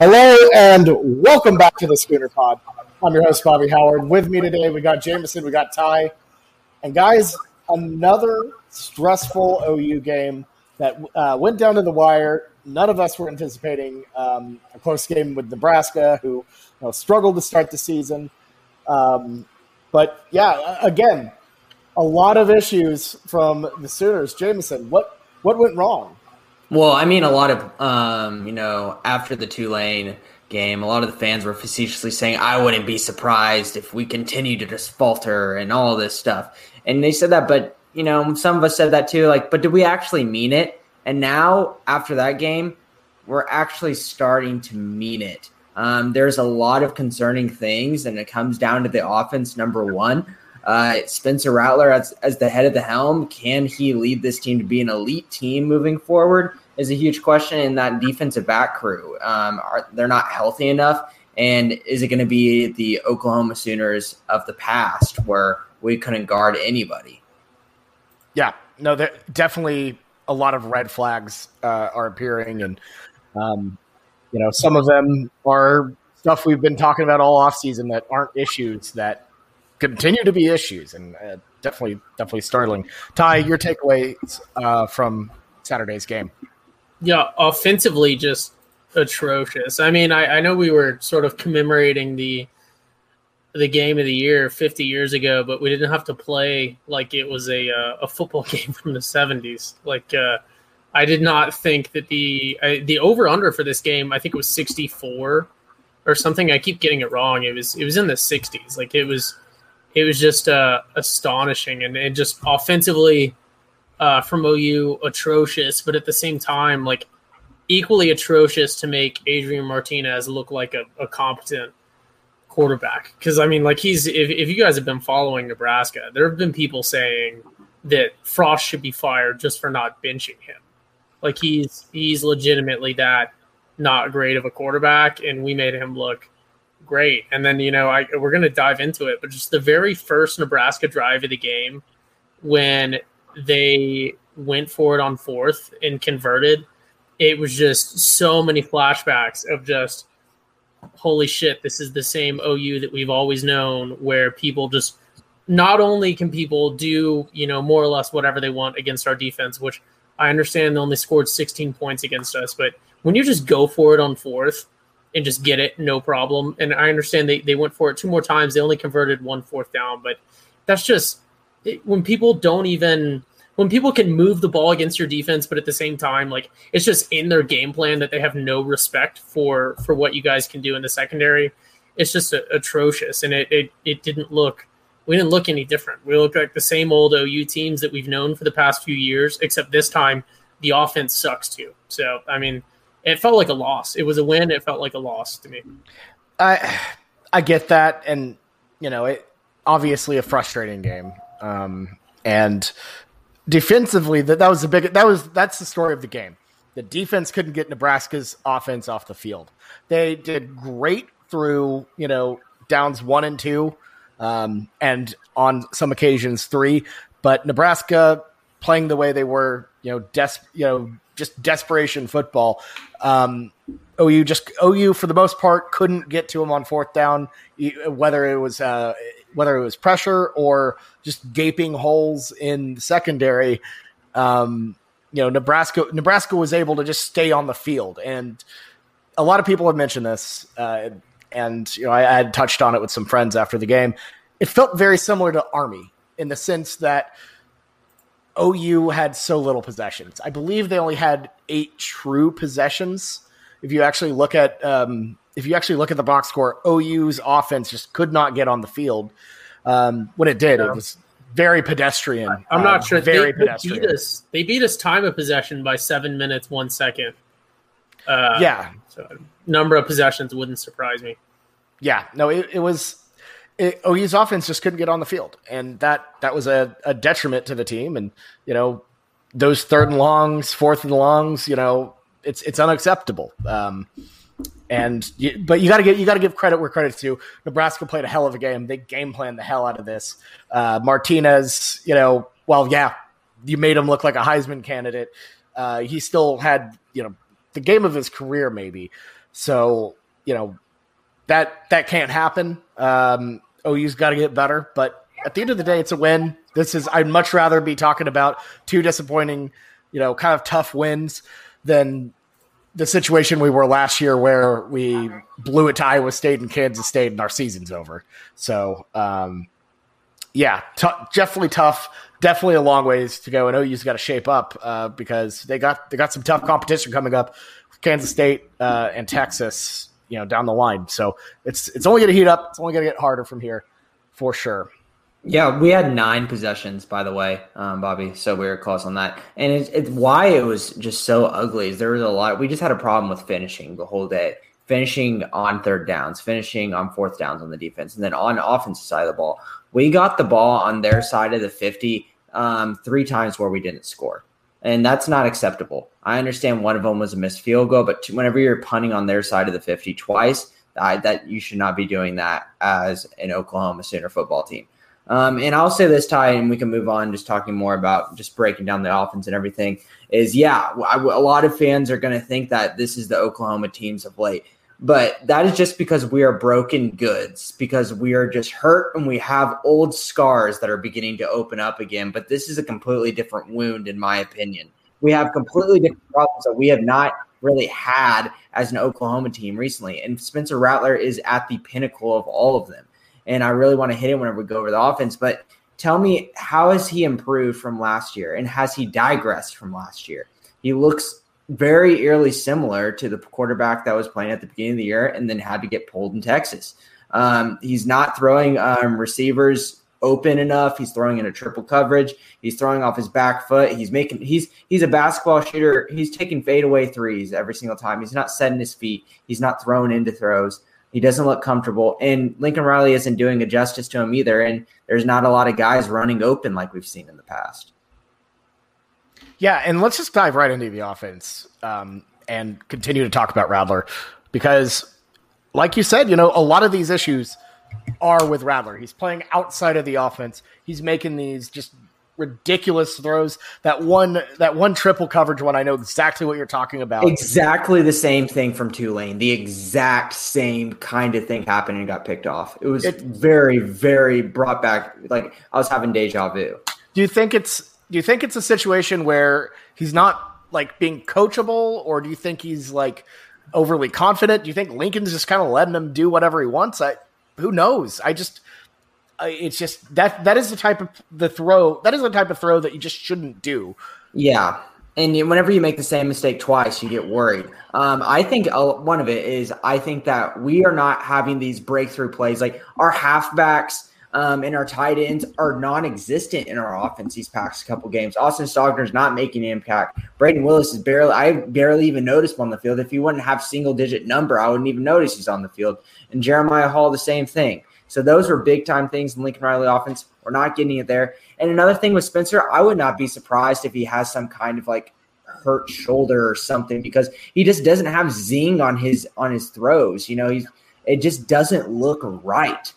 Hello and welcome back to the Schooner Pod. I'm your host, Bobby Howard. With me today, we got Jameson, we got Ty. And guys, another stressful OU game that went down to the wire. None of us were anticipating a close game with Nebraska, who struggled to start the season. But yeah, again, a lot of issues from the Sooners. Jameson, what went wrong? Well, I mean, a lot of, after the Tulane game, a lot of the fans were facetiously saying, I wouldn't be surprised if we continue to just falter and all this stuff. And they said that, but, some of us said that too, but did we actually mean it? And now after that game, we're actually starting to mean it. There's a lot of concerning things, and it comes down to the offense, number one. Spencer Rattler as the head of the helm, can he lead this team to be an elite team moving forward is a huge question. And that defensive back crew, they're not healthy enough. And is it going to be the Oklahoma Sooners of the past where we couldn't guard anybody? Yeah, no, definitely a lot of red flags are appearing. And, some of them are stuff we've been talking about all offseason that aren't issues that continue to be issues, and definitely startling. Ty, your takeaways from Saturday's game? Yeah, offensively, just atrocious. I mean, I know we were sort of commemorating the game of the year 50 years ago, but we didn't have to play like it was a football game from the 70s. I did not think that the over-under for this game, I think it was 64 or something. I keep getting it wrong. It was in the 60s. It was just astonishing, and just offensively from OU, atrocious, but at the same time, equally atrocious to make Adrian Martinez look like a competent quarterback. Because, he's – if you guys have been following Nebraska, there have been people saying that Frost should be fired just for not benching him. He's legitimately that not great of a quarterback, and we made him look – great. And then, we're going to dive into it, but just the very first Nebraska drive of the game, when they went for it on fourth and converted, it was just so many flashbacks of just, holy shit, this is the same OU that we've always known, where people just, not only can people do, more or less whatever they want against our defense, which I understand they only scored 16 points against us, but when you just go for it on fourth and just get it, no problem. And I understand they went for it two more times. They only converted 1 fourth down, but that's just when people when people can move the ball against your defense, but at the same time, it's just in their game plan that they have no respect for what you guys can do in the secondary. It's just atrocious. And it we didn't look any different. We looked like the same old OU teams that we've known for the past few years, except this time the offense sucks too. So, it felt like a loss. It was a win. It felt like a loss to me. I get that. And, it obviously a frustrating game. And defensively, that's the story of the game. The defense couldn't get Nebraska's offense off the field. They did great through, downs 1 and 2, and on some occasions 3, but Nebraska playing the way they were, just desperation football. OU for the most part couldn't get to him on fourth down, whether it was pressure or just gaping holes in the secondary. Nebraska was able to just stay on the field, and a lot of people have mentioned this, and I had touched on it with some friends after the game. It felt very similar to Army in the sense that OU had so little possessions. I believe they only had 8 true possessions. If you actually look at the box score, OU's offense just could not get on the field. When it did, it was very pedestrian. I'm not sure. Very pedestrian. They beat us time of possession by 7 minutes, 1 second. So number of possessions wouldn't surprise me. Yeah. No, OU's offense just couldn't get on the field, and that was a detriment to the team. And those third and longs, fourth and longs, it's unacceptable. But you got to give credit where credit's due. Nebraska played a hell of a game. They game planned the hell out of this. Martinez, you made him look like a Heisman candidate. He still had the game of his career, maybe. So, you know, that can't happen. OU's got to get better, but at the end of the day, it's a win. I'd much rather be talking about two disappointing, you know, kind of tough wins than the situation we were last year where we blew it to Iowa State and Kansas State and our season's over. So, definitely tough, definitely a long ways to go. And OU's got to shape up because they got some tough competition coming up, Kansas State and Texas, you know, down the line. So it's only going to heat up. It's only going to get harder from here for sure. Yeah, we had 9 possessions, by the way, Bobby. So we were close on that. And it's why it was just so ugly. There was a lot. We just had a problem with finishing the whole day, finishing on third downs, finishing on fourth downs on the defense, and then on the offensive side of the ball. We got the ball on their side of the 50 3 times where we didn't score. And that's not acceptable. I understand one of them was a missed field goal, but whenever you're punting on their side of the 50 twice, that you should not be doing that as an Oklahoma Sooner football team. And I'll say this, Ty, and we can move on just talking more about just breaking down the offense and everything is, a lot of fans are going to think that this is the Oklahoma teams of late. But that is just because we are broken goods, because we are just hurt and we have old scars that are beginning to open up again. But this is a completely different wound, in my opinion. We have completely different problems that we have not really had as an Oklahoma team recently. And Spencer Rattler is at the pinnacle of all of them. And I really want to hit him whenever we go over the offense. But tell me, how has he improved from last year? And has he digressed from last year? He looks very eerily similar to the quarterback that was playing at the beginning of the year and then had to get pulled in Texas. He's not throwing receivers open enough. He's throwing in a triple coverage. He's throwing off his back foot. He's a basketball shooter. He's taking fadeaway threes every single time. He's not setting his feet. He's not thrown into throws. He doesn't look comfortable, and Lincoln Riley isn't doing a justice to him either, and there's not a lot of guys running open like we've seen in the past. Yeah, and let's just dive right into the offense and continue to talk about Rattler because, like you said, you know, a lot of these issues are with Rattler. He's playing outside of the offense. He's making these just ridiculous throws. That one triple coverage one, I know exactly what you're talking about. Exactly the same thing from Tulane. The exact same kind of thing happened and got picked off. It was very, very brought back. Like I was having deja vu. Do you think it's a situation where he's not like being coachable, or do you think he's like overly confident? Do you think Lincoln's just kind of letting him do whatever he wants? Who knows? It's just that is the type of throw that you just shouldn't do. Yeah. And whenever you make the same mistake twice, you get worried. I think one of it is, I think that we are not having these breakthrough plays. Like our halfbacks and our tight ends are non-existent in our offense these past couple games. Austin Stogner's not making an impact. Braden Willis is I barely even noticed him on the field. If he wouldn't have single-digit number, I wouldn't even notice he's on the field. And Jeremiah Hall, the same thing. So those were big-time things in Lincoln Riley offense. We're not getting it there. And another thing with Spencer, I would not be surprised if he has some kind of like hurt shoulder or something because he just doesn't have zing on his throws. You know, it just doesn't look right.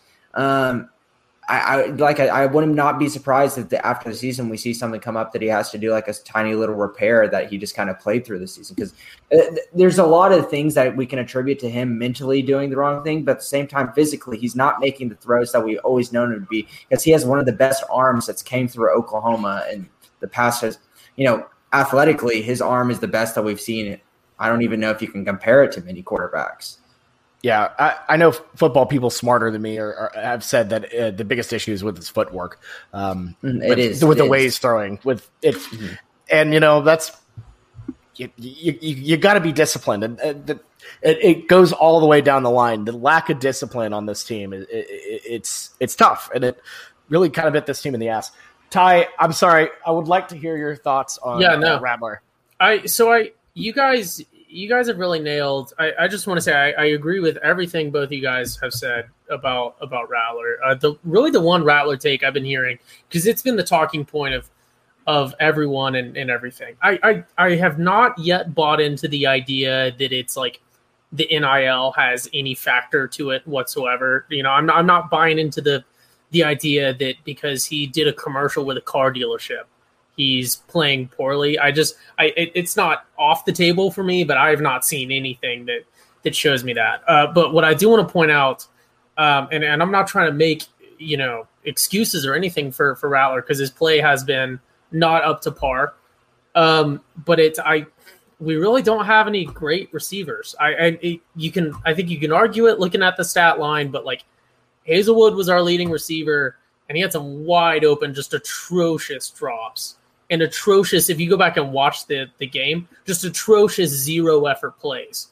I would not be surprised if after the season we see something come up that he has to do like a tiny little repair that he just kind of played through the season because there's a lot of things that we can attribute to him mentally doing the wrong thing, but at the same time physically he's not making the throws that we always known him to be because he has one of the best arms that's came through Oklahoma and the past has, you know, athletically his arm is the best that we've seen. I don't even know if you can compare it to many quarterbacks. Yeah, I know football people smarter than me have said that the biggest issue is with his footwork. Way he's throwing with it, mm-hmm. And you know that's you got to be disciplined, and it goes all the way down the line. The lack of discipline on this team, it's tough, and it really kind of bit this team in the ass. Ty, I'm sorry, I would like to hear your thoughts on Rattler. You guys have really nailed. I just want to say I agree with everything both you guys have said about Rattler. The one Rattler take I've been hearing because it's been the talking point of everyone and everything. I have not yet bought into the idea that it's like the NIL has any factor to it whatsoever. You know, I'm not buying into the idea that because he did a commercial with a car dealership, he's playing poorly. It's not off the table for me, but I have not seen anything that that shows me that. But what I do want to point out, and I'm not trying to make, you know, excuses or anything for Rattler, because his play has been not up to par. But we really don't have any great receivers. I think you can argue it looking at the stat line, but like Hazelwood was our leading receiver, and he had some wide open, just atrocious drops and atrocious. If you go back and watch the game, just atrocious zero effort plays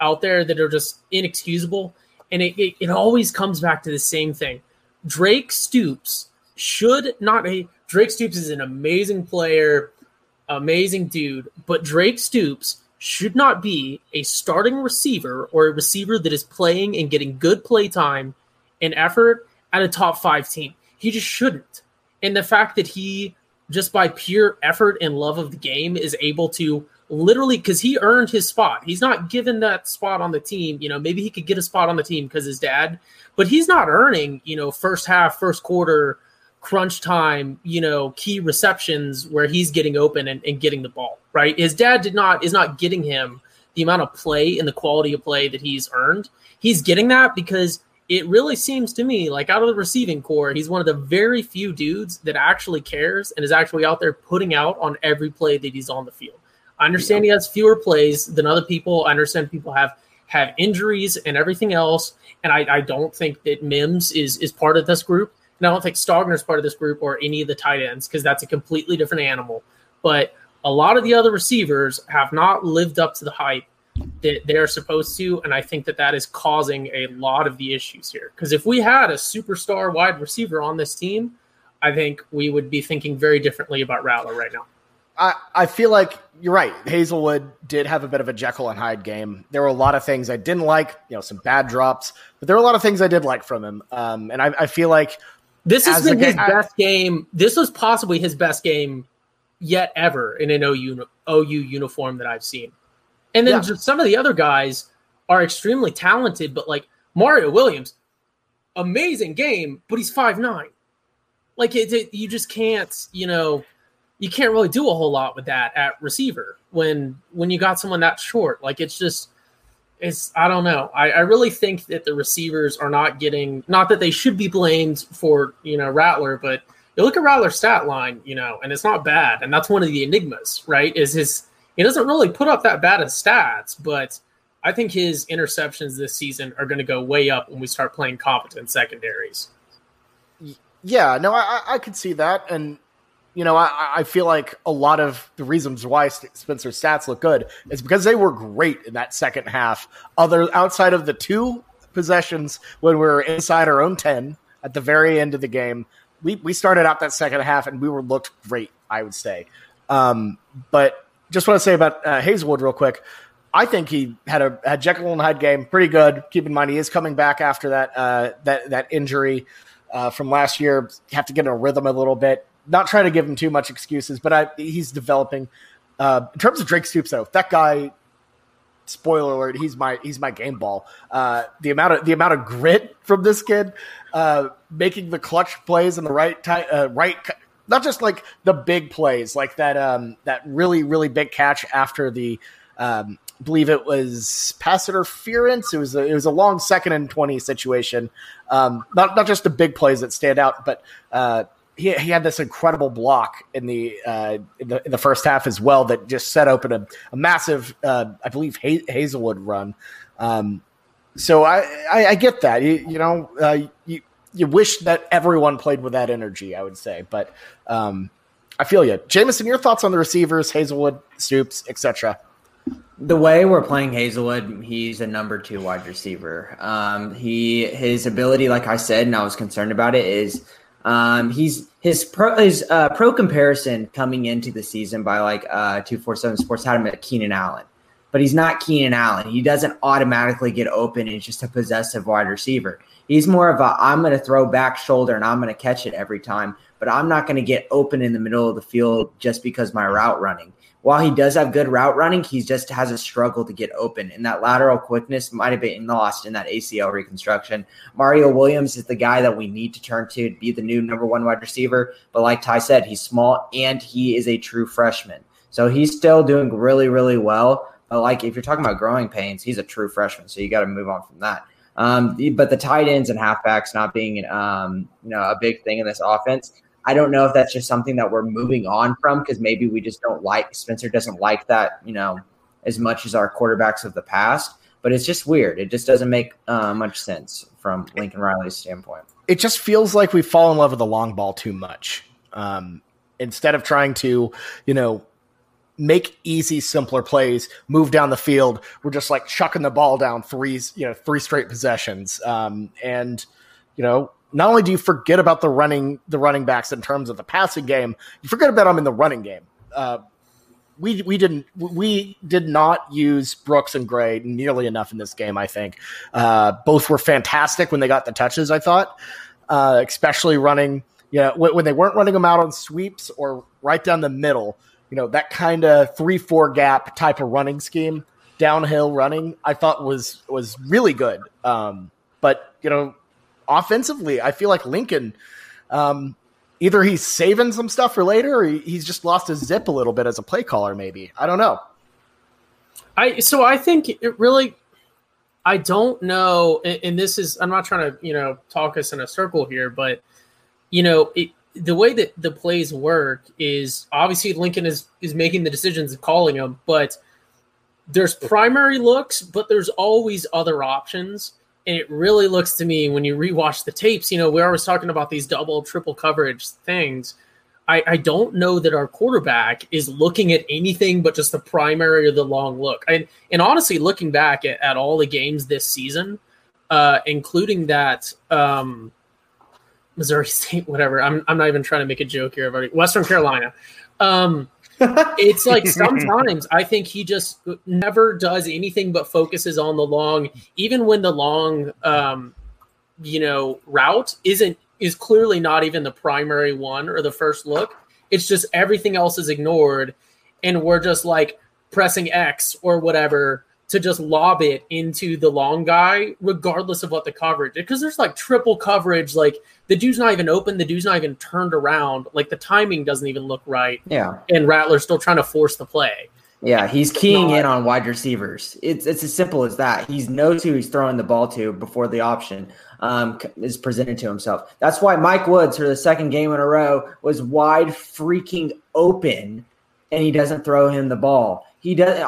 out there that are just inexcusable. And it always comes back to the same thing. Drake Stoops is an amazing player, amazing dude, but Drake Stoops should not be a starting receiver or a receiver that is playing and getting good play time and effort at a top 5 team. He just shouldn't. And the fact that he just by pure effort and love of the game is able to literally, because he earned his spot. He's not given that spot on the team. You know, maybe he could get a spot on the team because his dad, but he's not earning, you know, first half, first quarter, crunch time, you know, key receptions where he's getting open and getting the ball, right? His dad is not getting him the amount of play and the quality of play that he's earned. He's getting that because it really seems to me like out of the receiving core, he's one of the very few dudes that actually cares and is actually out there putting out on every play that he's on the field. I understand he has fewer plays than other people. I understand people have injuries and everything else. And I don't think that Mims is part of this group. And I don't think Stogner's part of this group or any of the tight ends, because that's a completely different animal. But a lot of the other receivers have not lived up to the hype that they're supposed to, and I think that is causing a lot of the issues here. Because if we had a superstar wide receiver on this team, I think we would be thinking very differently about Rattler right now. I feel like you're right. Hazelwood did have a bit of a Jekyll and Hyde game. There were a lot of things I didn't like, you know, some bad drops, but there were a lot of things I did like from him. And I feel like this has been his best game. This was possibly his best game yet ever in an OU uniform that I've seen. And then some of the other guys are extremely talented, but like Mario Williams, amazing game, but he's 5'9". Like you just can't, you know, you can't really do a whole lot with that at receiver when you got someone that short. Like it's I don't know. I really think that the receivers are not getting, not that they should be blamed for, you know, Rattler, but you look at Rattler's stat line, you know, and it's not bad. And that's one of the enigmas, right? Is his, he doesn't really put up that bad of stats, but I think his interceptions this season are going to go way up when we start playing competent secondaries. Yeah, no, I could see that. And, you know, I feel like a lot of the reasons why Spencer's stats look good is because they were great in that second half. Outside of the 2 possessions when we were inside our own 10 at the very end of the game, we started out that second half and looked great, I would say. But just want to say about Hazelwood real quick. I think he had Jekyll and Hyde game, pretty good. Keep in mind he is coming back after that injury from last year. Have to get in a rhythm a little bit. Not trying to give him too much excuses, but he's developing. In terms of Drake Stoops, though, that guy. Spoiler alert: he's my game ball. The amount of grit from this kid, making the clutch plays in the right time, not just like the big plays, like that really, really big catch after the believe it was pass interference. It was a long 2nd and 20 situation. Not just the big plays that stand out, but he had this incredible block in the first half as well that just set open a massive I believe Hazelwood run. So I get that you wish that everyone played with that energy, I would say. But I feel you. Jameson, your thoughts on the receivers, Hazelwood, Stoops, etc.? The way we're playing Hazelwood, he's a number 2 wide receiver. His ability, like I said, and I was concerned about it, is his pro comparison coming into the season by like 247 Sports had him at Keenan Allen. But he's not Keenan Allen. He doesn't automatically get open. He's just a possessive wide receiver. He's more of a, I'm going to throw back shoulder and I'm going to catch it every time, but I'm not going to get open in the middle of the field just because my route running. While he does have good route running, he just has a struggle to get open. And that lateral quickness might have been lost in that ACL reconstruction. Mario Williams is the guy that we need to turn to be the new number 1 wide receiver. But like Ty said, he's small and he is a true freshman. So he's still doing really, really well. like if you're talking about growing pains, he's a true freshman, so you got to move on from that. But the tight ends and halfbacks not being a big thing in this offense, I don't know if that's just something that we're moving on from, because maybe we just don't like – Spencer doesn't like that, as much as our quarterbacks of the past. But it's just weird. It just doesn't make much sense from Lincoln Riley's standpoint. It just feels like we fall in love with the long ball too much. Instead of trying to, make easy, simpler plays, move down the field, we're just like chucking the ball down three straight possessions. Not only do you forget about the running backs in terms of the passing game, you forget about them in the running game. We did not use Brooks and Gray nearly enough in this game, I think. Both were fantastic when they got the touches, I thought, especially running. When they weren't running them out on sweeps or right down the middle, that kind of 3-4 gap type of running scheme, downhill running, I thought was really good. But offensively, I feel like Lincoln, either he's saving some stuff for later, or he's just lost his zip a little bit as a play caller. Maybe, I don't know. I think it really, I don't know. And this is, I'm not trying to talk us in a circle here, but the way that the plays work is obviously Lincoln is making the decisions of calling them, but there's primary looks, but there's always other options. And it really looks to me, when you rewatch the tapes, we're always talking about these double, triple coverage things. I don't know that our quarterback is looking at anything but just the primary or the long look. And honestly, looking back at all the games this season, including that Missouri State, whatever. I'm not even trying to make a joke here. Western Carolina. It's like sometimes I think he just never does anything but focuses on the long, even when the long, route is clearly not even the primary one or the first look. It's just everything else is ignored, and we're just like pressing X or whatever to just lob it into the long guy, regardless of what the coverage is. Because there's like triple coverage, like the dude's not even open, the dude's not even turned around, like the timing doesn't even look right. Yeah. And Rattler's still trying to force the play. Yeah, he's keying in on wide receivers. It's as simple as that. He knows who he's throwing the ball to before the option is presented to himself. That's why Mike Woods, for the second game in a row, was wide freaking open, and he doesn't throw him the ball. He doesn't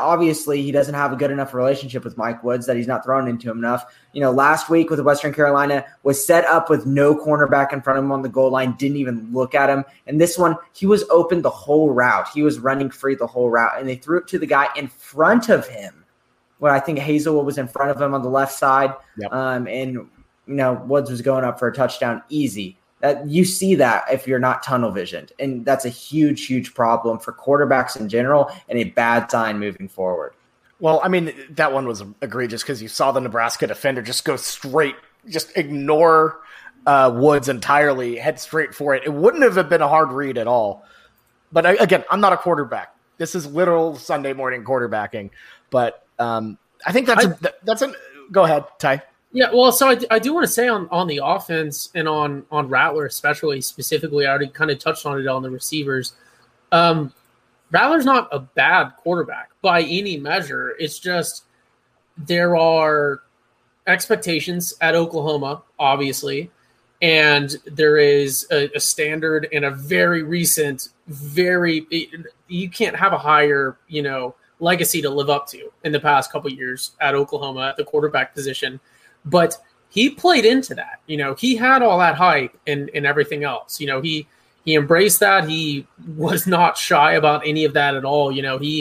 have a good enough relationship with Mike Woods that he's not throwing into him enough. Last week with Western Carolina, was set up with no cornerback in front of him on the goal line, didn't even look at him. And this one, he was open the whole route. He was running free the whole route, and they threw it to the guy in front of him. Well, I think Hazelwood was in front of him on the left side. Yep. Woods was going up for a touchdown easy. You see that if you're not tunnel visioned, and that's a huge, huge problem for quarterbacks in general, and a bad sign moving forward. Well, that one was egregious because you saw the Nebraska defender just go straight, just ignore Woods entirely, head straight for it. It wouldn't have been a hard read at all. But again, I'm not a quarterback. This is literal Sunday morning quarterbacking. But I think go ahead, Ty. Yeah, well, so I do want to say on the offense and on Rattler especially, specifically, I already kind of touched on it on the receivers. Rattler's not a bad quarterback by any measure. It's just there are expectations at Oklahoma, obviously, and there is a standard and a very recent, you can't have a higher, legacy to live up to in the past couple of years at Oklahoma at the quarterback position. But he played into that. He had all that hype and everything else. He embraced that. He was not shy about any of that at all. He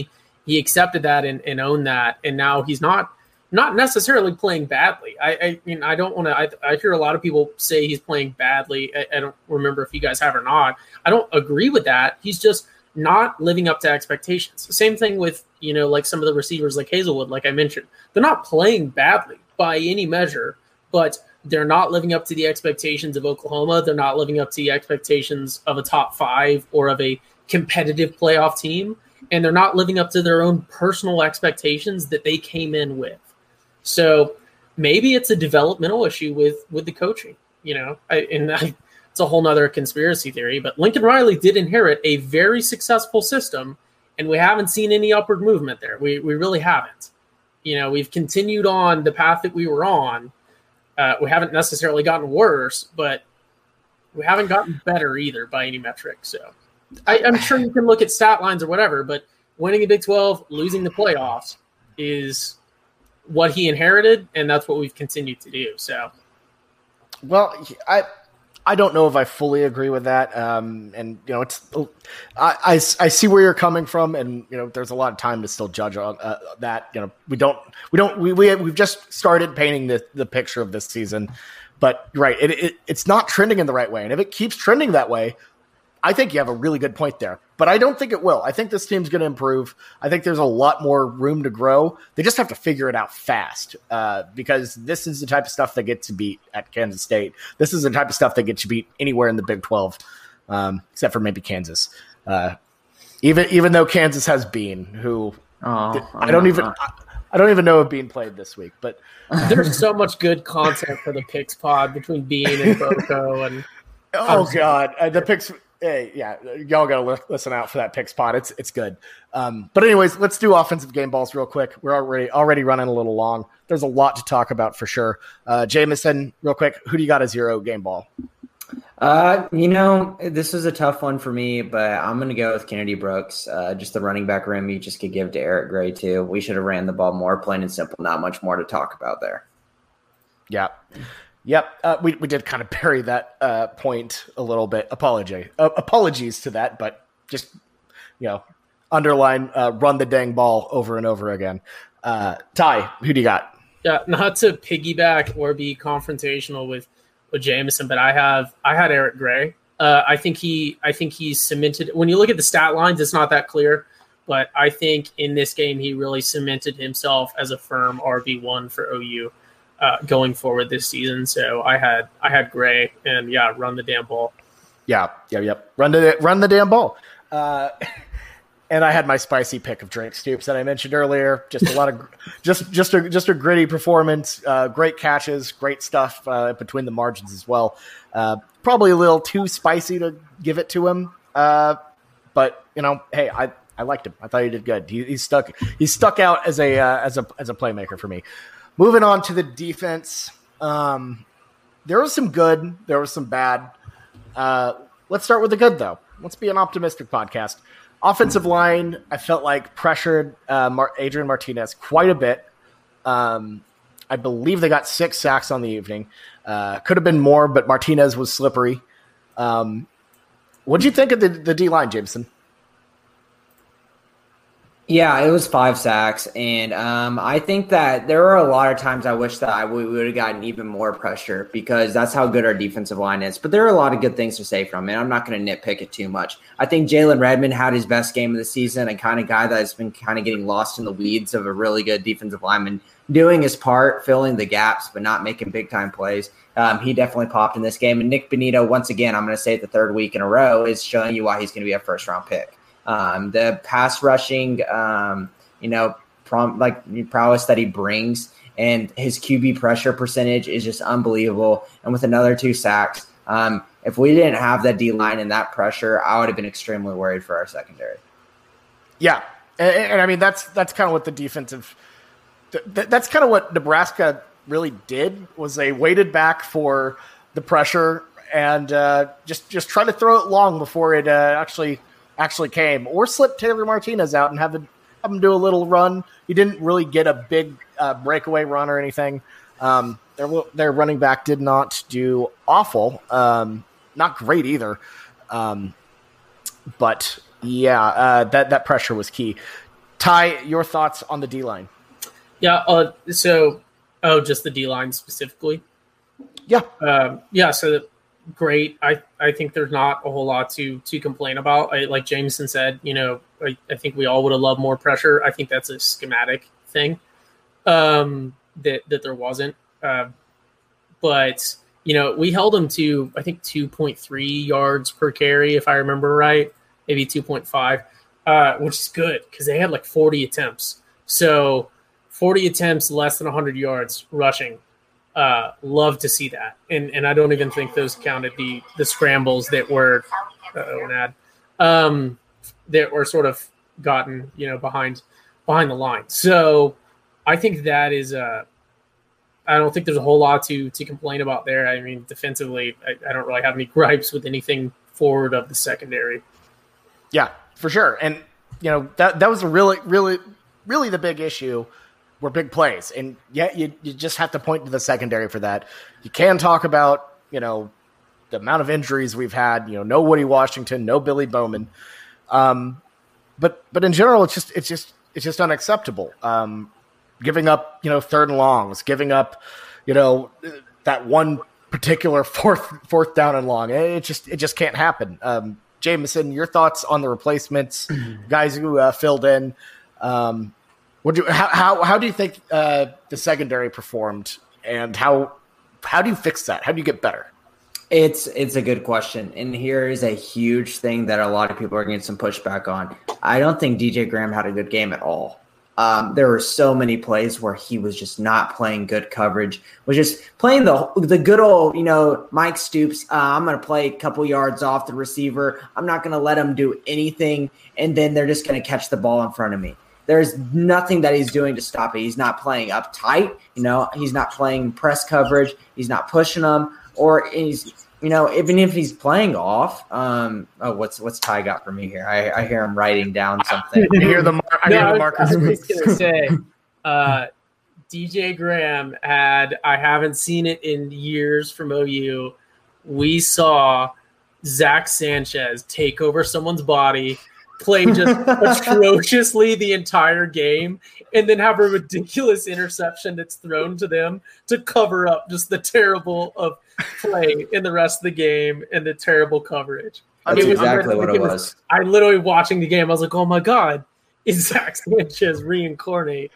accepted that and owned that. And now he's not necessarily playing badly. I don't want to. I hear a lot of people say he's playing badly. I don't remember if you guys have or not. I don't agree with that. He's just not living up to expectations. Same thing with like some of the receivers like Hazelwood, like I mentioned. They're not playing badly by any measure, but they're not living up to the expectations of Oklahoma. They're not living up to the expectations of a top five or of a competitive playoff team. And they're not living up to their own personal expectations that they came in with. So maybe it's a developmental issue with the coaching, it's a whole nother conspiracy theory, but Lincoln Riley did inherit a very successful system And we haven't seen any upward movement there. We really haven't. You know, we've continued on the path that we were on. We haven't necessarily gotten worse, but we haven't gotten better either by any metric. So I'm sure you can look at stat lines or whatever, but winning the Big 12, losing the playoffs is what he inherited, and that's what we've continued to do. So, well, I don't know if I fully agree with that. And, you know, it's I see where you're coming from, and, you know, there's a lot of time to still judge on that. You know, we've just started painting the picture of this season, but right. It's not trending in the right way. And if it keeps trending that way, I think you have a really good point there, but I don't think it will. I think this team's going to improve. I think there's a lot more room to grow. They just have to figure it out fast because this is the type of stuff they get to beat at Kansas State. This is the type of stuff they get to beat anywhere in the Big 12, except for maybe Kansas. Even though Kansas has Bean, who I don't even know if Bean played this week, but there's so much good content for the picks pod between Bean and Boco and God, the picks. Hey, yeah, y'all got to listen out for that pick spot. It's good. But anyways, let's do offensive game balls real quick. We're already running a little long. There's a lot to talk about for sure. Jameson, real quick, who do you got as zero game ball? You know, this is a tough one for me, but I'm going to go with Kennedy Brooks. Just the running back room you just could give to Eric Gray, too. We should have ran the ball more, plain and simple. Not much more to talk about there. Yeah. Yep, we did kind of bury that point a little bit. Apologies to that, but just, you know, underline run the dang ball over and over again. Ty, who do you got? Yeah, not to piggyback or be confrontational with Jameson, but I had Eric Gray. I think he's cemented. When you look at the stat lines, it's not that clear, but I think in this game he really cemented himself as a firm RB1 for OU. Going forward this season, so I had Gray, and yeah, run the damn ball. Yep. Run the damn ball. And I had my spicy pick of Drake Stoops that I mentioned earlier. Just a lot of just a gritty performance. Great catches, great stuff between the margins as well. Probably a little too spicy to give it to him, but you know, hey, I liked him. I thought he did good. He stuck out as a playmaker for me. Moving on to the defense, there was some good, there was some bad. Let's start with the good, though. Let's be an optimistic podcast. Offensive line, I felt like pressured Adrian Martinez quite a bit. I believe they got 6 sacks on the evening. Could have been more, but Martinez was slippery. What did you think of the D-line, Jameson? Yeah, it was 5 sacks, and I think that there were a lot of times I wish that we would have gotten even more pressure because that's how good our defensive line is. But there are a lot of good things to say from it. I'm not going to nitpick it too much. I think Jalen Redmond had his best game of the season, a kind of guy that has been kind of getting lost in the weeds of a really good defensive lineman, doing his part, filling the gaps, but not making big-time plays. He definitely popped in this game. And Nick Bonitto, once again, I'm going to say it the third week in a row, is showing you why he's going to be a first-round pick. The pass rushing, prowess that he brings, and his QB pressure percentage is just unbelievable. And with another 2 sacks, if we didn't have that D line and that pressure, I would have been extremely worried for our secondary. Yeah, and I mean that's kind of what the defensive. That's kind of what Nebraska really did was they waited back for the pressure and just try to throw it long before it actually came, or slip Taylor Martinez out and have him do a little run. He didn't really get a big breakaway run or anything. Their running back did not do awful. Not great either. But yeah, that pressure was key. Ty, your thoughts on the D-line? Yeah. Just the D-line specifically. Yeah. Great. I think there's not a whole lot to complain about. Like Jameson said, you know, I think we all would have loved more pressure. I think that's a schematic thing that there wasn't. But, you know, we held them to, I think, 2.3 yards per carry, if I remember right, maybe 2.5, which is good because they had like 40 attempts. So 40 attempts, less than 100 yards rushing. Love to see that, and I don't even think those counted that were sort of gotten, you know, behind the line. So I think that is I don't think there's a whole lot to complain about there. I mean, defensively, I don't really have any gripes with anything forward of the secondary. Yeah, for sure. And, you know, that was really the big issue were big plays. And yet you just have to point to the secondary for that. You can talk about, you know, the amount of injuries we've had, you know, no Woody Washington, no Billy Bowman. But in general, it's just unacceptable. Giving up, you know, third and longs, giving up, you know, that one particular fourth down and long. It just can't happen. Jameson, your thoughts on the replacements, guys who filled in. How do you think the secondary performed, and how do you fix that? How do you get better? It's a good question, and here is a huge thing that a lot of people are getting some pushback on. I don't think DJ Graham had a good game at all. There were so many plays where he was just not playing good coverage, was just playing the good old, you know, Mike Stoops. I'm going to play a couple yards off the receiver. I'm not going to let him do anything, and then they're just going to catch the ball in front of me. There's nothing that he's doing to stop it. He's not playing up tight. You know, he's not playing press coverage. He's not pushing them, or he's, you know, even if he's playing off, what's Ty got for me here? I hear him writing down something. I hear the markers. I was just gonna say, DJ Graham had, I haven't seen it in years from OU. We saw Zach Sanchez take over someone's body, play just atrociously the entire game, and then have a ridiculous interception that's thrown to them to cover up just the terrible of play in the rest of the game and the terrible coverage. That's exactly what it was. I literally watching the game, I was like, oh my God, is Zach Sanchez reincarnate?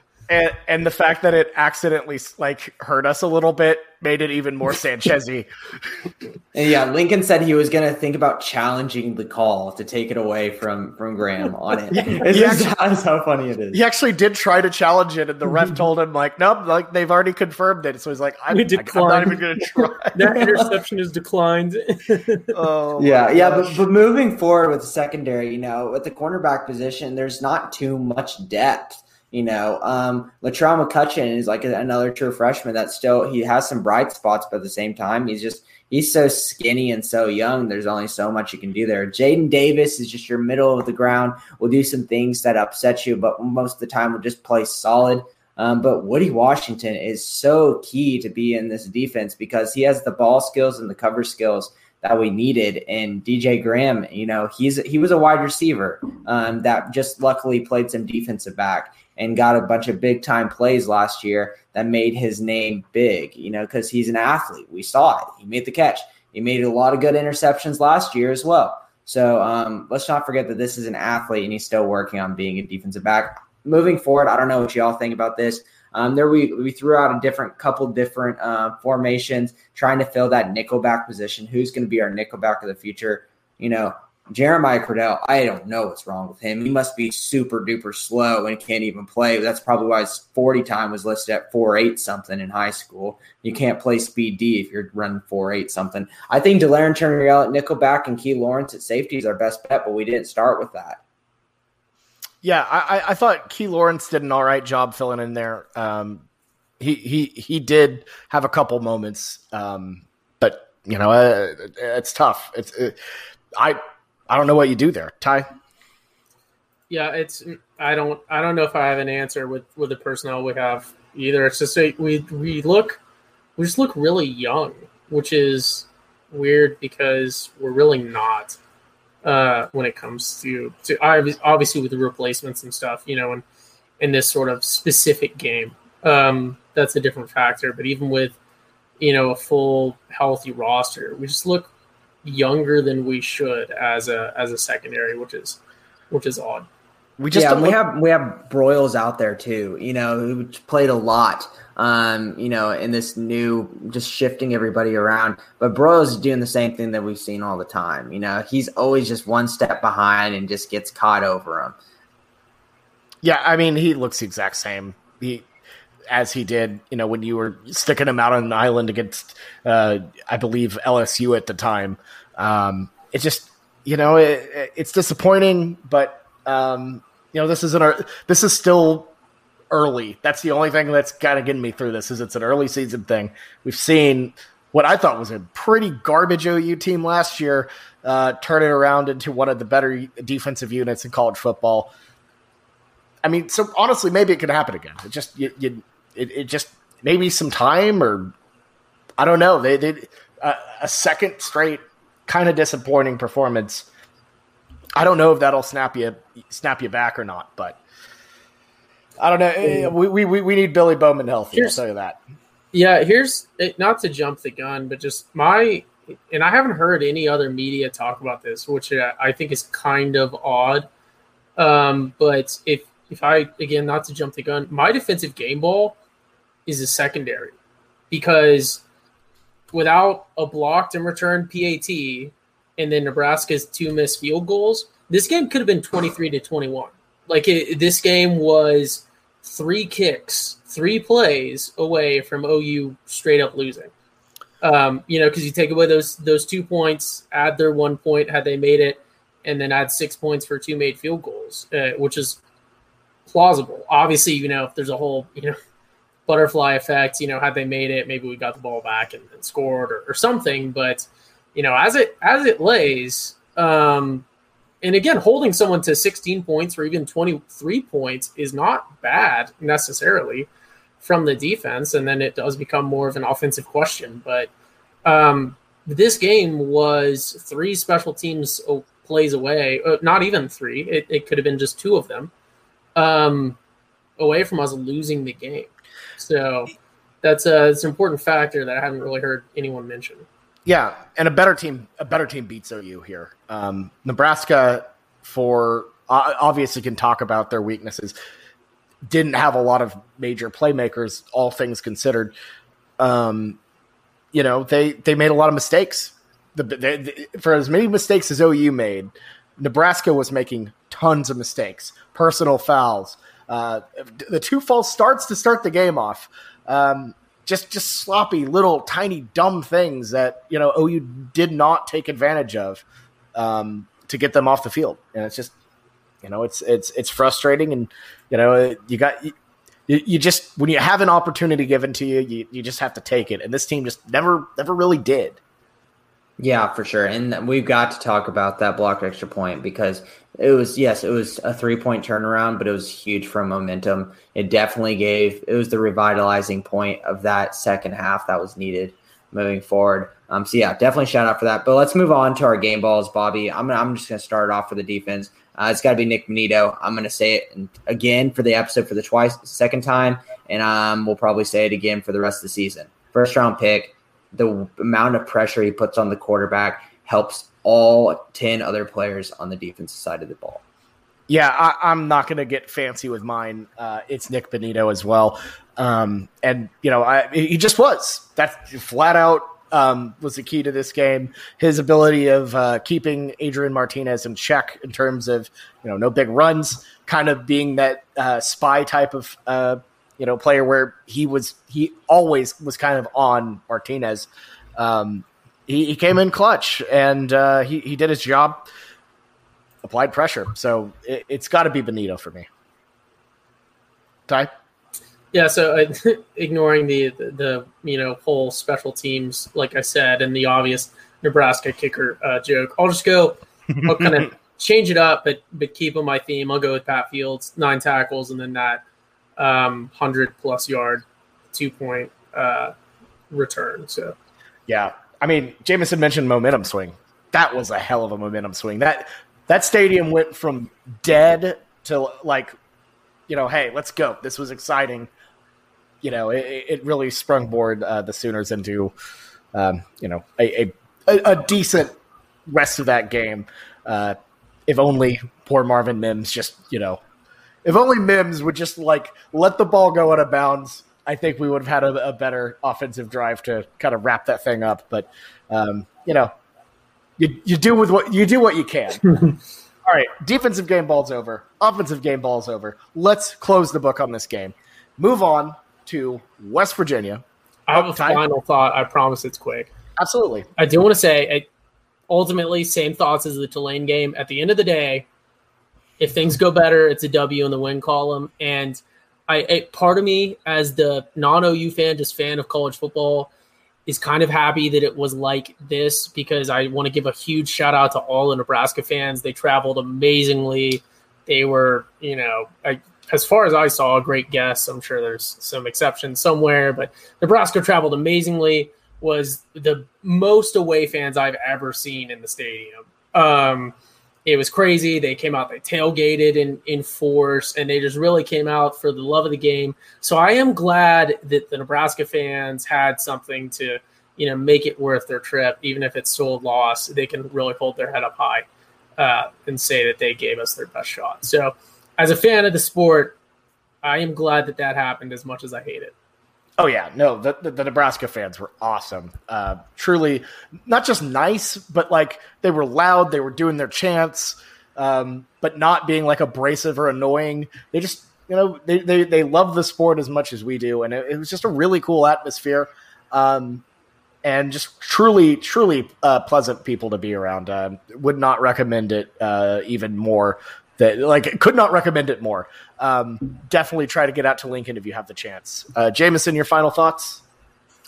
And the fact that it accidentally like hurt us a little bit made it even more Sanchezzy. And yeah, Lincoln said he was going to think about challenging the call to take it away from Graham on it. That's how funny it is. He actually did try to challenge it, and the ref told him like, nope, like they've already confirmed it. So he's like, I'm not even going to try. That interception is declined. But moving forward with the secondary, you know, with the cornerback position, there's not too much depth. You know, Latrell McCutcheon is like another true freshman that still, he has some bright spots, but at the same time, he's so skinny and so young. There's only so much you can do there. Jaden Davis is just your middle of the ground. Will do some things that upset you, but most of the time will just play solid. But Woody Washington is so key to be in this defense because he has the ball skills and the cover skills that we needed. And DJ Graham, you know, he was a wide receiver that just luckily played some defensive back and got a bunch of big time plays last year that made his name big, you know, because he's an athlete. We saw it. He made the catch. He made a lot of good interceptions last year as well. So let's not forget that this is an athlete and he's still working on being a defensive back. Moving forward, I don't know what you all think about this. We threw out a couple different formations trying to fill that nickelback position. Who's going to be our nickelback of the future? You know, Jeremiah Cordell, I don't know what's wrong with him. He must be super duper slow and can't even play. That's probably why his 40 time was listed at 4.8 something in high school. You can't play speed D if you're running 4.8 something. I think Delaren Turner at nickelback and Key Lawrence at safety is our best bet, but we didn't start with that. Yeah, I thought Key Lawrence did an all right job filling in there. He did have a couple moments, but you know it's tough. I don't know what you do there, Ty. Yeah, I don't know if I have an answer with the personnel we have either. It's just we just look really young, which is weird because we're really not. When it comes to obviously with the replacements and stuff, you know, and in this sort of specific game, that's a different factor. But even with, you know, a full healthy roster, we just look younger than we should as a secondary, which is odd. We have Broyles out there too, you know, who played a lot, you know, in this new just shifting everybody around. But Broyles is doing the same thing that we've seen all the time. You know, he's always just one step behind and just gets caught over him. Yeah, I mean, he looks the exact same as he did, you know, when you were sticking him out on an island against, I believe, LSU at the time. It's just, you know, it's disappointing, but You know, this is still early. That's the only thing that's kind of getting me through this, is it's an early season thing. We've seen what I thought was a pretty garbage OU team last year turn it around into one of the better defensive units in college football. I mean, so honestly, maybe it could happen again. It just, it just maybe some time, or I don't know. They did a second straight kind of disappointing performance. I don't know if that'll snap you back or not, but I don't know. We need Billy Bowman healthy. I'll tell you that. Yeah, here's not to jump the gun, but just and I haven't heard any other media talk about this, which I think is kind of odd. But if I, again, not to jump the gun, my defensive game ball is a secondary, because without a blocked and returned PAT and then Nebraska's two missed field goals, this game could have been 23-21. Like this game was 3 kicks, 3 plays away from OU straight up losing. You know, because you take away those 2 points, add their 1 point had they made it, and then add 6 points for 2 made field goals, which is plausible. Obviously, you know, if there's a whole, you know, butterfly effect, you know, had they made it, maybe we got the ball back and scored or something. But, you know, as it lays, and again, holding someone to 16 points or even 23 points is not bad necessarily from the defense. And then it does become more of an offensive question. But this game was 3 special teams plays away, not even 3. It could have been just 2 of them away from us losing the game. So that's an important factor that I haven't really heard anyone mention. Yeah, and a better team beats OU here. Nebraska, for obviously can talk about their weaknesses, didn't have a lot of major playmakers, all things considered. You know, they made a lot of mistakes. For as many mistakes as OU made, Nebraska was making tons of mistakes, personal fouls, the 2 false starts to start the game off. Just sloppy little tiny dumb things that, you know, OU did not take advantage of to get them off the field, and it's just, you know, it's frustrating, and you know you just, when you have an opportunity given to you, you just have to take it, and this team just never really did. Yeah, for sure, and we've got to talk about that blocked extra point, because it was a 3-point turnaround, but it was huge for momentum. It definitely was the revitalizing point of that second half that was needed moving forward. So yeah, definitely shout out for that. But let's move on to our game balls, Bobby. I'm just gonna start off with the defense. It's got to be Nick Bonitto. I'm gonna say it again for the episode for the second time, and we'll probably say it again for the rest of the season. First round pick. The amount of pressure he puts on the quarterback helps all 10 other players on the defensive side of the ball. Yeah, I'm not going to get fancy with mine. It's Nick Bonitto as well. And, you know, he just was. That flat out was the key to this game. His ability of keeping Adrian Martinez in check in terms of, you know, no big runs, kind of being that spy type of you know, player where he always was kind of on Martinez. He came in clutch, and he did his job, applied pressure. So it's got to be Bonitto for me. Ty? Yeah, so ignoring the you know, whole special teams, like I said, and the obvious Nebraska kicker joke, I'll just go kind of change it up, but keep on my theme. I'll go with Pat Fields, 9 tackles, and then that 100+ yard 2-point return. So yeah, I mean, Jameson mentioned momentum swing. That was a hell of a momentum swing. That stadium went from dead to, like, you know, hey, let's go. This was exciting. You know, it really sprungboard the Sooners into you know, a decent rest of that game. If only poor Marvin Mims just, you know, if only Mims would just, like, let the ball go out of bounds, I think we would have had a better offensive drive to kind of wrap that thing up. But you know, you do what you can. All right, defensive game ball's over, offensive game ball's over. Let's close the book on this game. Move on to West Virginia. I have a final thought. I promise it's quick. Absolutely. I do want to say, ultimately, same thoughts as the Tulane game. At the end of the day, If things go better, it's a W in the win column. And part of me, as the non-OU fan, just fan of college football, is kind of happy that it was like this, because I want to give a huge shout out to all the Nebraska fans. They traveled amazingly. They were, as far as I saw, a great guest. I'm sure there's some exceptions somewhere, but Nebraska traveled amazingly, was the most away fans I've ever seen in the stadium. It was crazy. They came out, they tailgated in force, and they just really came out for the love of the game. So I am glad that the Nebraska fans had something to, make it worth their trip. Even if it's still a loss, they can really hold their head up high and say that they gave us their best shot. So as a fan of the sport, I am glad that that happened, as much as I hate it. Oh, yeah. No, the Nebraska fans were awesome. Truly, not just nice, but they were loud. They were doing their chants, but not being abrasive or annoying. They just, they love the sport as much as we do. And it was just a really cool atmosphere, and just truly pleasant people to be around. Would not recommend it even more. Could not recommend it more. Definitely try to get out to Lincoln if you have the chance. Jameson, your final thoughts?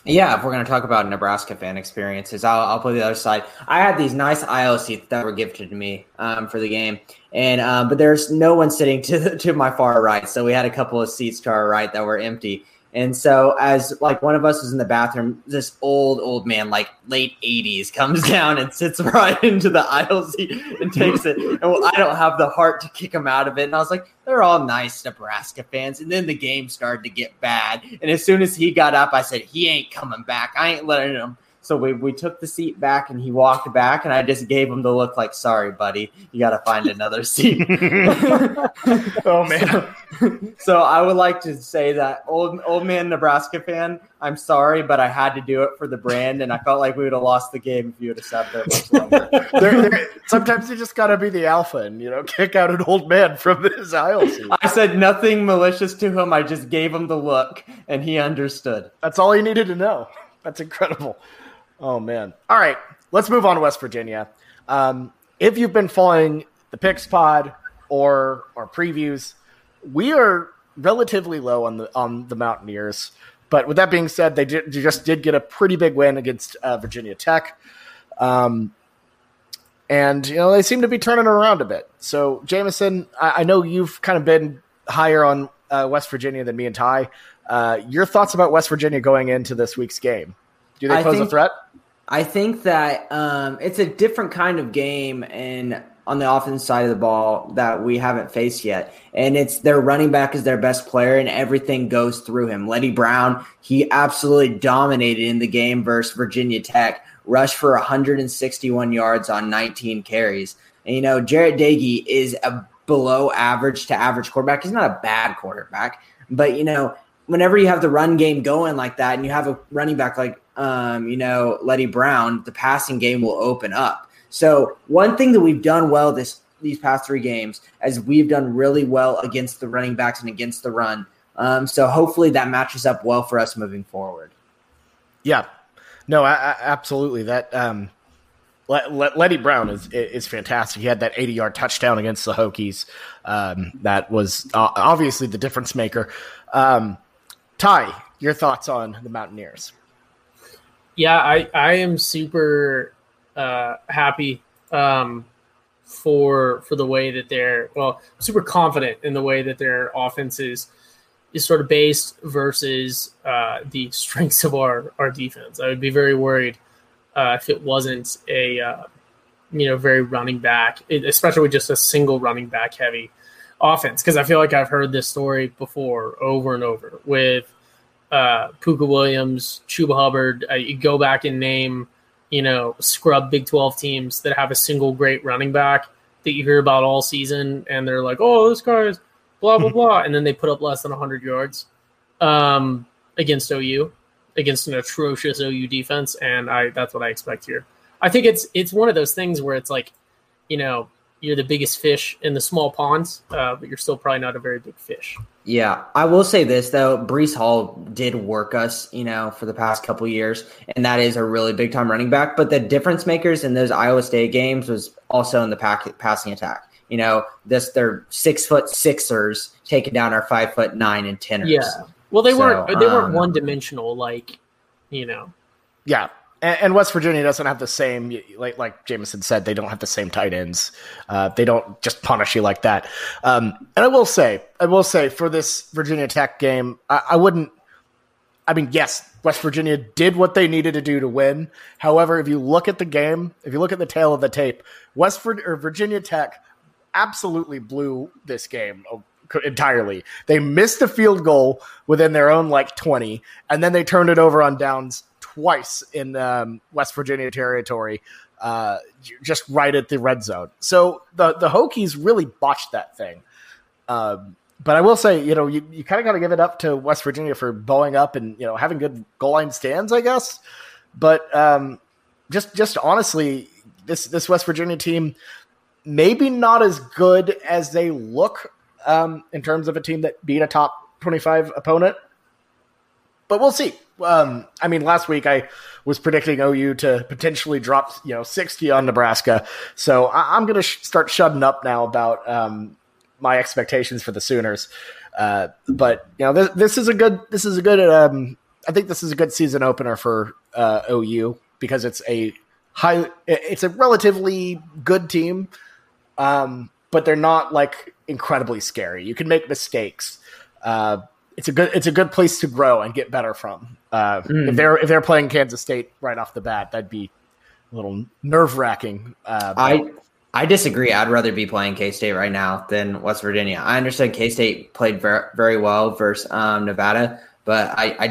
Yeah, if we're going to talk about Nebraska fan experiences, I'll play the other side. I had these nice aisle seats that were gifted to me for the game, and but there's no one sitting to my far right, so we had a couple of seats to our right that were empty. And so as one of us was in the bathroom, this old man, late 80s, comes down and sits right into the aisle seat and takes it. And I don't have the heart to kick him out of it. And I was like, they're all nice Nebraska fans. And then the game started to get bad. And as soon as he got up, I said, he ain't coming back. I ain't letting him. So we took the seat back, and he walked back, and I just gave him the look like, sorry, buddy, you got to find another seat. Oh, man. So I would like to say that old man Nebraska fan, I'm sorry, but I had to do it for the brand, and I felt like we would have lost the game if you would have sat there much longer. Sometimes you just got to be the alpha and, kick out an old man from his aisle seat. I said nothing malicious to him. I just gave him the look, and he understood. That's all he needed to know. That's incredible. Oh, man. All right, let's move on to West Virginia. If you've been following the Picks Pod or previews, we are relatively low on the Mountaineers. But with that being said, they just did get a pretty big win against Virginia Tech. And, they seem to be turning around a bit. So, Jameson, I know you've kind of been higher on West Virginia than me and Ty. Your thoughts about West Virginia going into this week's game? Do they pose a threat? I think that it's a different kind of game and on the offense side of the ball that we haven't faced yet. And it's their running back is their best player, and everything goes through him. Leddie Brown, he absolutely dominated in the game versus Virginia Tech, rushed for 161 yards on 19 carries. And, Jarrett Dagey is a below average to average quarterback. He's not a bad quarterback, but, whenever you have the run game going like that and you have a running back like, Leddie Brown, the passing game will open up. So one thing that we've done well these past three games is we've done really well against the running backs and against the run. So hopefully that matches up well for us moving forward. Yeah. No, I absolutely. That Leddie Brown is fantastic. He had that 80-yard touchdown against the Hokies. That was obviously the difference maker. Ty, your thoughts on the Mountaineers? Yeah, I am super happy for the way that super confident in the way that their offense is sort of based versus the strengths of our defense. I would be very worried if it wasn't a very running back, especially with just a single running back heavy offense, because I feel like I've heard this story before over and over with Puka Williams, Chuba Hubbard. You go back and name, scrub Big 12 teams that have a single great running back that you hear about all season, and they're like, oh, this guy is blah, blah, blah, and then they put up less than 100 yards against OU, against an atrocious OU defense, and that's what I expect here. I think it's one of those things where it's like, you're the biggest fish in the small ponds, but you're still probably not a very big fish. Yeah. I will say this, though. Breece Hall did work us, for the past couple of years, and that is a really big-time running back. But the difference makers in those Iowa State games was also in the passing attack. you know, this, they're 6'6" taking down our 5'9" and 10ers. Yeah. Well, they weren't one dimensional, like, you know. Yeah. And West Virginia doesn't have the same, like Jameson said, they don't have the same tight ends. They don't just punish you like that. And I will say for this Virginia Tech game, yes, West Virginia did what they needed to do to win. However, if you look at the game, if you look at the tail of the tape, Virginia Tech absolutely blew this game entirely. They missed a field goal within their own, 20, and then they turned it over on downs twice in West Virginia territory, just right at the red zone. So the Hokies really botched that thing. But I will say, you kind of got to give it up to West Virginia for blowing up and, having good goal line stands, I guess. But just honestly, this West Virginia team, maybe not as good as they look in terms of a team that beat a top 25 opponent. But we'll see. Last week I was predicting OU to potentially drop, 60 on Nebraska. So I'm going to start shutting up now about my expectations for the Sooners. But this is a good season opener for OU because it's a relatively good team. But they're not incredibly scary. You can make mistakes. It's a good place to grow and get better from. If they're playing Kansas State right off the bat, that'd be a little nerve wracking. I disagree. I'd rather be playing K-State right now than West Virginia. I understand K-State played very well versus Nevada, but I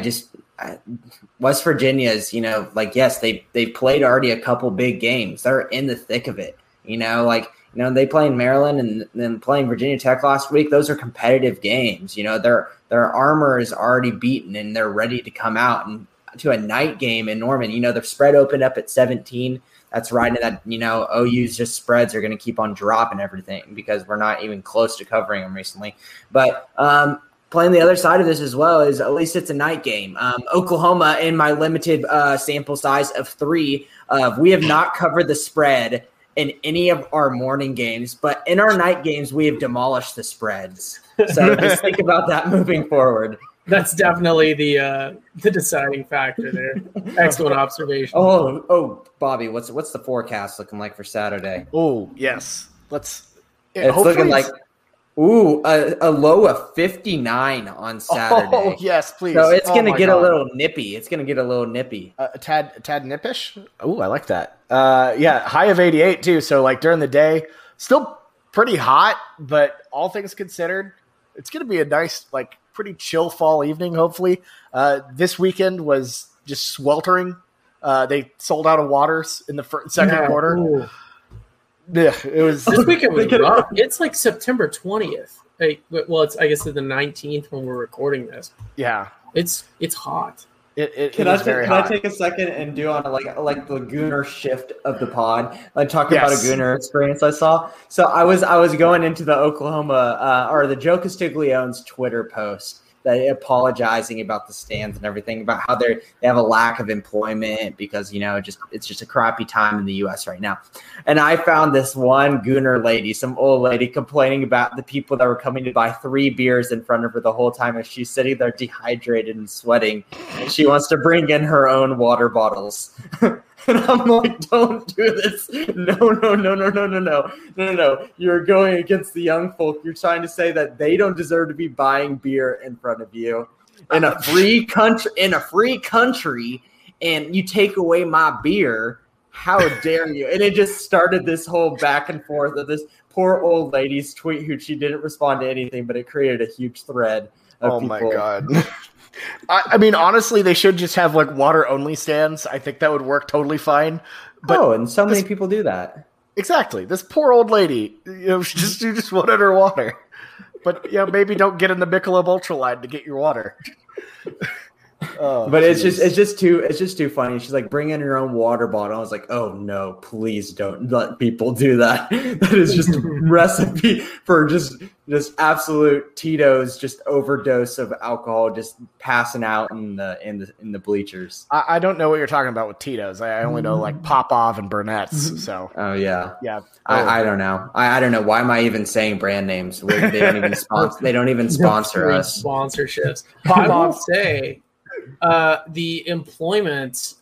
West Virginia's, yes, they played already a couple big games. They're in the thick of it, they played Maryland and then playing Virginia Tech last week. Those are competitive games. Their armor is already beaten and they're ready to come out and to a night game in Norman. The spread opened up at 17. That's right. And that, OU's just spreads are going to keep on dropping everything because we're not even close to covering them recently. But playing the other side of this as well is at least it's a night game. Oklahoma, in my limited sample size of 3, we have not covered the spread in any of our morning games, but in our night games, we have demolished the spreads. So just think about that moving forward. That's definitely the deciding factor there. Excellent observation. Oh, Bobby, what's the forecast looking like for Saturday? Oh, yes. It's looking like a low of 59 on Saturday. Oh, yes, please. So it's going to get a little nippy. It's going to get a little nippy. A tad nippish? Oh, I like that. Yeah, high of 88 too. So during the day, still pretty hot, but all things considered, it's going to be a nice pretty chill fall evening, hopefully. This weekend was just sweltering. They sold out of waters in the second quarter. Ooh. Yeah, it was. This weekend was rough. It's September 20th. It's I guess it's the 19th when we're recording this. Yeah, it's hot. Can I take a second and do on the Gooner shift of the pod, about a Gooner experience I saw? So I was going into the Oklahoma or the Joe Castiglione's Twitter post that apologizing about the stands and everything about how they have a lack of employment because it's just a crappy time in the U.S. right now. And I found this one Gooner lady, some old lady, complaining about the people that were coming to buy 3 beers in front of her the whole time, and she's sitting there dehydrated and sweating, and she wants to bring in her own water bottles. And I'm like, don't do this. No. You're going against the young folk. You're trying to say that they don't deserve to be buying beer in front of you in a free country, and you take away my beer. How dare you? And it just started this whole back and forth of this poor old lady's tweet who she didn't respond to anything, but it created a huge thread of people. Oh my God. Honestly, they should just have water-only stands. I think that would work totally fine. But many people do that. Exactly. This poor old lady, she just wanted her water. But maybe don't get in the Michelob Ultra line to get your water. But geez. it's just too funny. She's like, bring in your own water bottle. I was like, oh no, please don't let people do that. That is just a recipe for just absolute Tito's, just overdose of alcohol, just passing out in the bleachers. I don't know what you're talking about with Tito's. I only know like Popov and Burnett's. So yeah. I don't know. I don't know. Why am I even saying brand names? They don't even sponsor. They don't even sponsor us. Sponsorships. Popov say the employment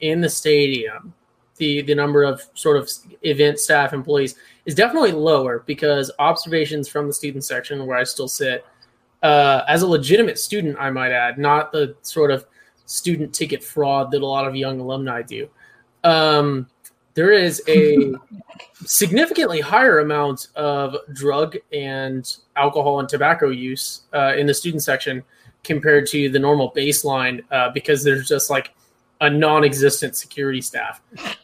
in the stadium, the number of sort of event staff employees is definitely lower, because observations from the student section, where I still sit as a legitimate student, I might add, not the sort of student ticket fraud that a lot of young alumni do. There is a significantly higher amount of drug and alcohol and tobacco use in the student section compared to the normal baseline, because there's just like a non-existent security staff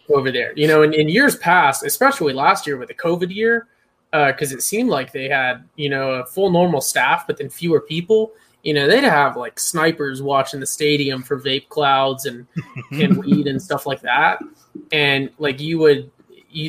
over there. You know, in years past, especially last year with the COVID year, because it seemed like they had, you know, a full normal staff, but then fewer people. You know, they'd have like snipers watching the stadium for vape clouds and weed and stuff like that. And like you'd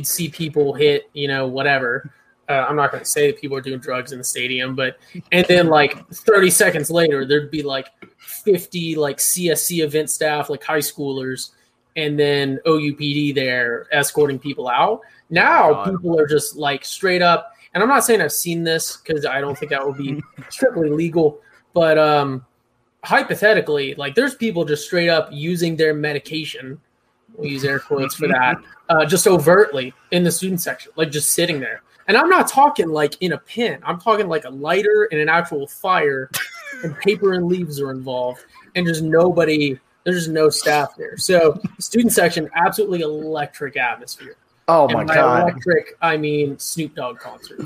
see people hit, you know, whatever. I'm not going to say that people are doing drugs in the stadium, but and then like 30 seconds later, there'd be like 50 like CSC event staff, like high schoolers, and then OUPD there escorting people out. Now people are just like straight up, and I'm not saying I've seen this because I don't think that would be strictly legal, but hypothetically, like there's people just straight up using their medication. We'll use air quotes for that. Just overtly in the student section, like just sitting there. And I'm not talking like in a pen. I'm talking like a lighter and an actual fire, and paper and leaves are involved. And just nobody, there's just no staff there. So student section, absolutely electric atmosphere. Oh my God! Electric, I mean Snoop Dogg concert.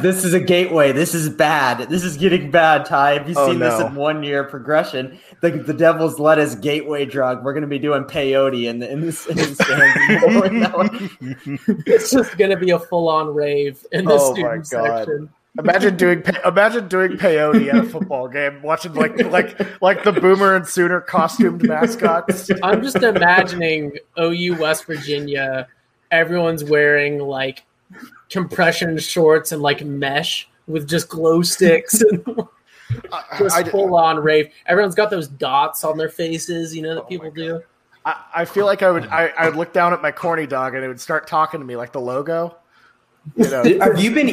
This is a gateway. This is bad. This is getting bad, Ty. Have you seen this in 1 year progression? The Devil's Lettuce gateway drug. We're going to be doing peyote in the stands. It's just going to be a full on rave in the student section. Imagine doing peyote at a football game, watching like the Boomer and Sooner costumed mascots. I'm just imagining OU West Virginia. Everyone's wearing like compression shorts and like mesh with just glow sticks and just full on rave. Everyone's got those dots on their faces, you know, that people do. I feel like I would look down at my corny dog and it would start talking to me like the logo. You know. Have you been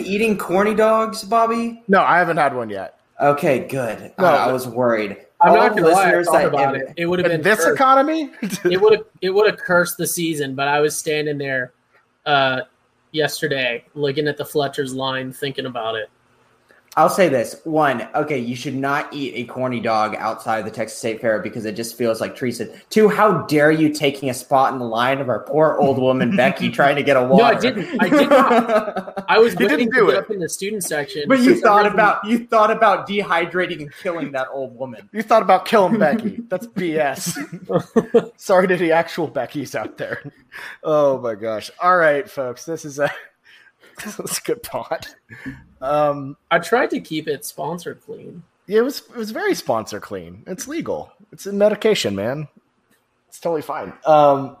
eating corny dogs, Bobby? No, I haven't had one yet. Okay, good. No, I was worried. I'm not going to lie, I thought about it. It would have been this cursed. Economy? it would have cursed the season, but I was standing there yesterday looking at the Fletcher's line, thinking about it. I'll say this. One, okay, you should not eat a corny dog outside the Texas State Fair because it just feels like treason. Two, how dare you taking a spot in the line of our poor old woman, Becky, trying to get a water. No, I did not. I was waiting to get up in the student section. But you thought about dehydrating and killing that old woman. You thought about killing Becky. That's BS. Sorry to the actual Beckys out there. Oh, my gosh. All right, folks. That's a good pod. I tried to keep it sponsor clean. Yeah, it was very sponsor clean. It's legal. It's a medication, man. It's totally fine. I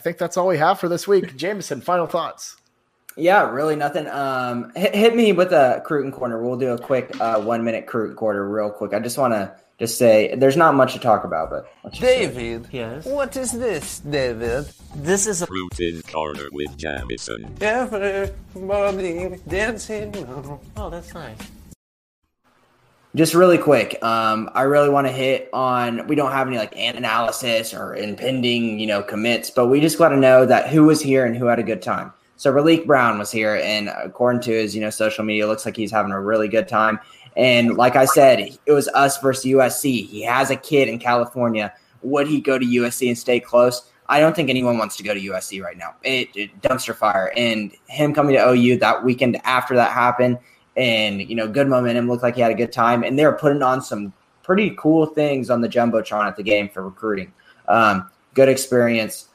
think that's all we have for this week. Jameson, final thoughts. Yeah, really nothing. Hit me with a Cruton Corner. We'll do a quick 1 minute Cruton Corner real quick. I just want to say there's not much to talk about, but David, yes. What is this, David? This is a Cruton Corner with Jamison. Everybody dancing now. Oh, that's nice. Just really quick, I really want to hit on, we don't have any like analysis or impending, you know, commits, but we just got to know that who was here and who had a good time. So Relique Brown was here, and according to his, you know, social media, it looks like he's having a really good time. And like I said, it was us versus USC. He has a kid in California. Would he go to USC and stay close? I don't think anyone wants to go to USC right now. It dumpster fire. And him coming to OU that weekend after that happened and, you know, good momentum, looked like he had a good time. And they were putting on some pretty cool things on the Jumbotron at the game for recruiting. Good experience.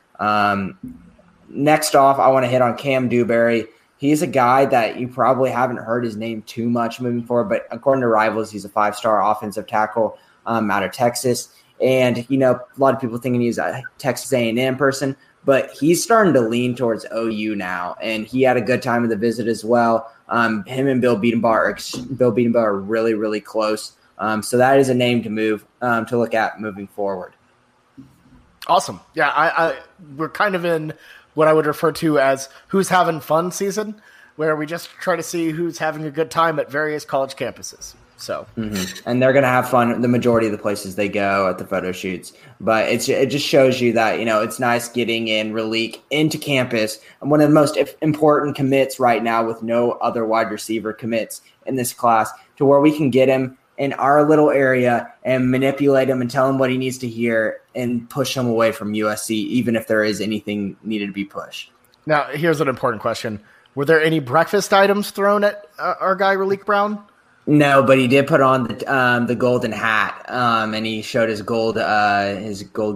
Next off, I want to hit on Cam Dewberry. he's a guy that you probably haven't heard his name too much moving forward, but according to Rivals, he's a five-star offensive tackle out of Texas. And, you know, a lot of people thinking he's a Texas A&M person, but he's starting to lean towards OU now. And he had a good time of the visit as well. Him and Bill Biedenbaugh are really, really close. So that is a name to look at moving forward. Awesome. Yeah, we're kind of in what I would refer to as who's having fun season, where we just try to see who's having a good time at various college campuses. So, And they're going to have fun the majority of the places they go at the photo shoots. But it just shows you that, you know, it's nice getting in Relique into campus. And one of the most important commits right now with no other wide receiver commits in this class, to where we can get him in our little area and manipulate him and tell him what he needs to hear and push him away from USC, even if there is anything needed to be pushed. Now, here's an important question. Were there any breakfast items thrown at our guy, Relique Brown? No, but he did put on the golden hat, and he showed his gold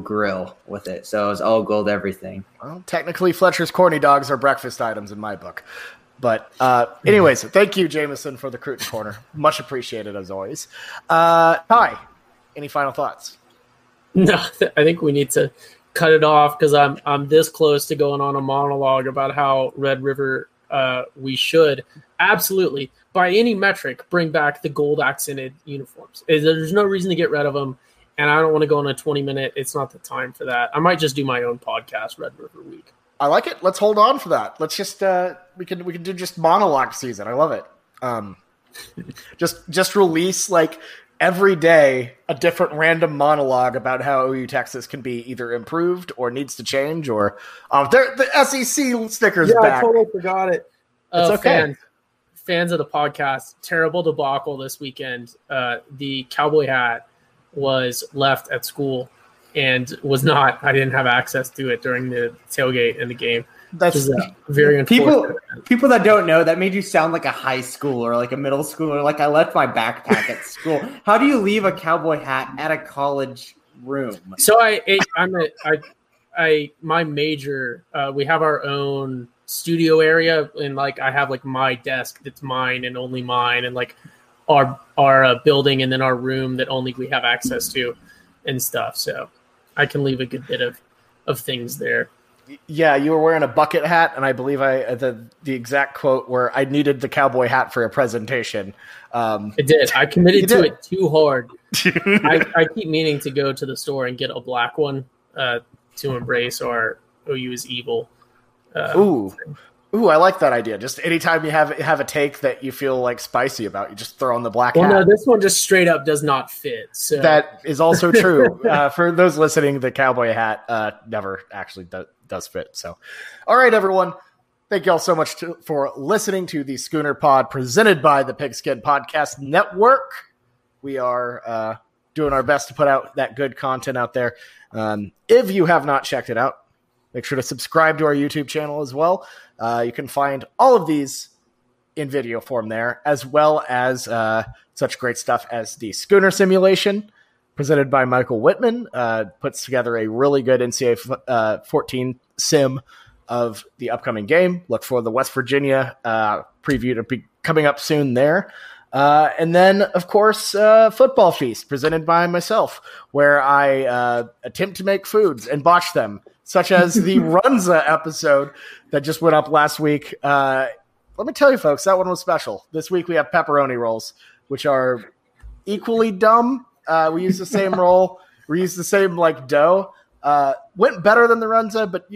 grill with it. So it was all gold, everything. Well, technically, Fletcher's corny dogs are breakfast items in my book. But anyways, thank you, Jameson, for the Cruton Corner. Much appreciated, as always. Ty, any final thoughts? No, I think we need to cut it off because I'm this close to going on a monologue about how Red River we should absolutely, by any metric, bring back the gold accented uniforms. There's no reason to get rid of them, and I don't want to go on a 20-minute. It's not the time for that. I might just do my own podcast, Red River Week. I like it. Let's hold on for that. Let's just we can do just monologue season. I love it. Just release like every day a different random monologue about how OU Texas can be either improved or needs to change or the SEC stickers. Yeah, back. I totally forgot it. It's okay. Fans of the podcast, terrible debacle this weekend. The cowboy hat was left at school. And I didn't have access to it during the tailgate in the game. That's very unfortunate. People that don't know, that made you sound like a high schooler or like a middle schooler. Like I left my backpack at school. How do you leave a cowboy hat at a college room? So my major, we have our own studio area, and like I have like my desk that's mine and only mine, and like our building, and then our room that only we have access to and stuff. So. I can leave a good bit of things there. Yeah, you were wearing a bucket hat, and I believe the exact quote where I needed the cowboy hat for a presentation. It did. I committed to it too hard. I keep meaning to go to the store and get a black one to embrace our OU is evil. Ooh, I like that idea. Just anytime you have a take that you feel like spicy about, you just throw on the black hat. No, this one just straight up does not fit. So. That is also true. For those listening, the cowboy hat never actually does fit. So, all right, everyone. Thank you all so much for listening to the Schooner Pod presented by the Pigskin Podcast Network. We are doing our best to put out that good content out there. If you have not checked it out, make sure to subscribe to our YouTube channel as well. You can find all of these in video form there, as well as such great stuff as the Schooner Simulation presented by Michael Whitman. Puts together a really good NCAA 14 sim of the upcoming game. Look for the West Virginia preview to be coming up soon there. And then, of course, Football Feast, presented by myself, where I attempt to make foods and botch them, such as the Runza episode that just went up last week. Let me tell you, folks, that one was special. This week we have pepperoni rolls, which are equally dumb. We use the same roll. We use the same, like, dough. Went better than the Runza, but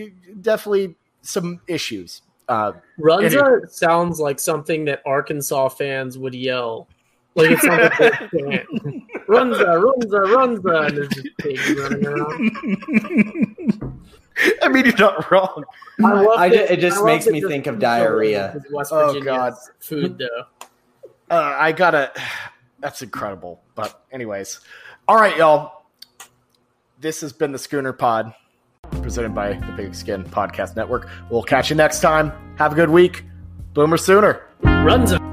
definitely some issues. Runza sounds like something that Arkansas fans would yell. Like it's not a big fan. Runza, and there's just pigs running around. I mean, you're not wrong. It just makes me think of diarrhea. West Virginia's food, though. That's incredible. But anyways, all right, y'all. This has been the Schooner Pod, presented by the Big Skin Podcast Network. We'll catch you next time. Have a good week. Boomer Sooner. Runza.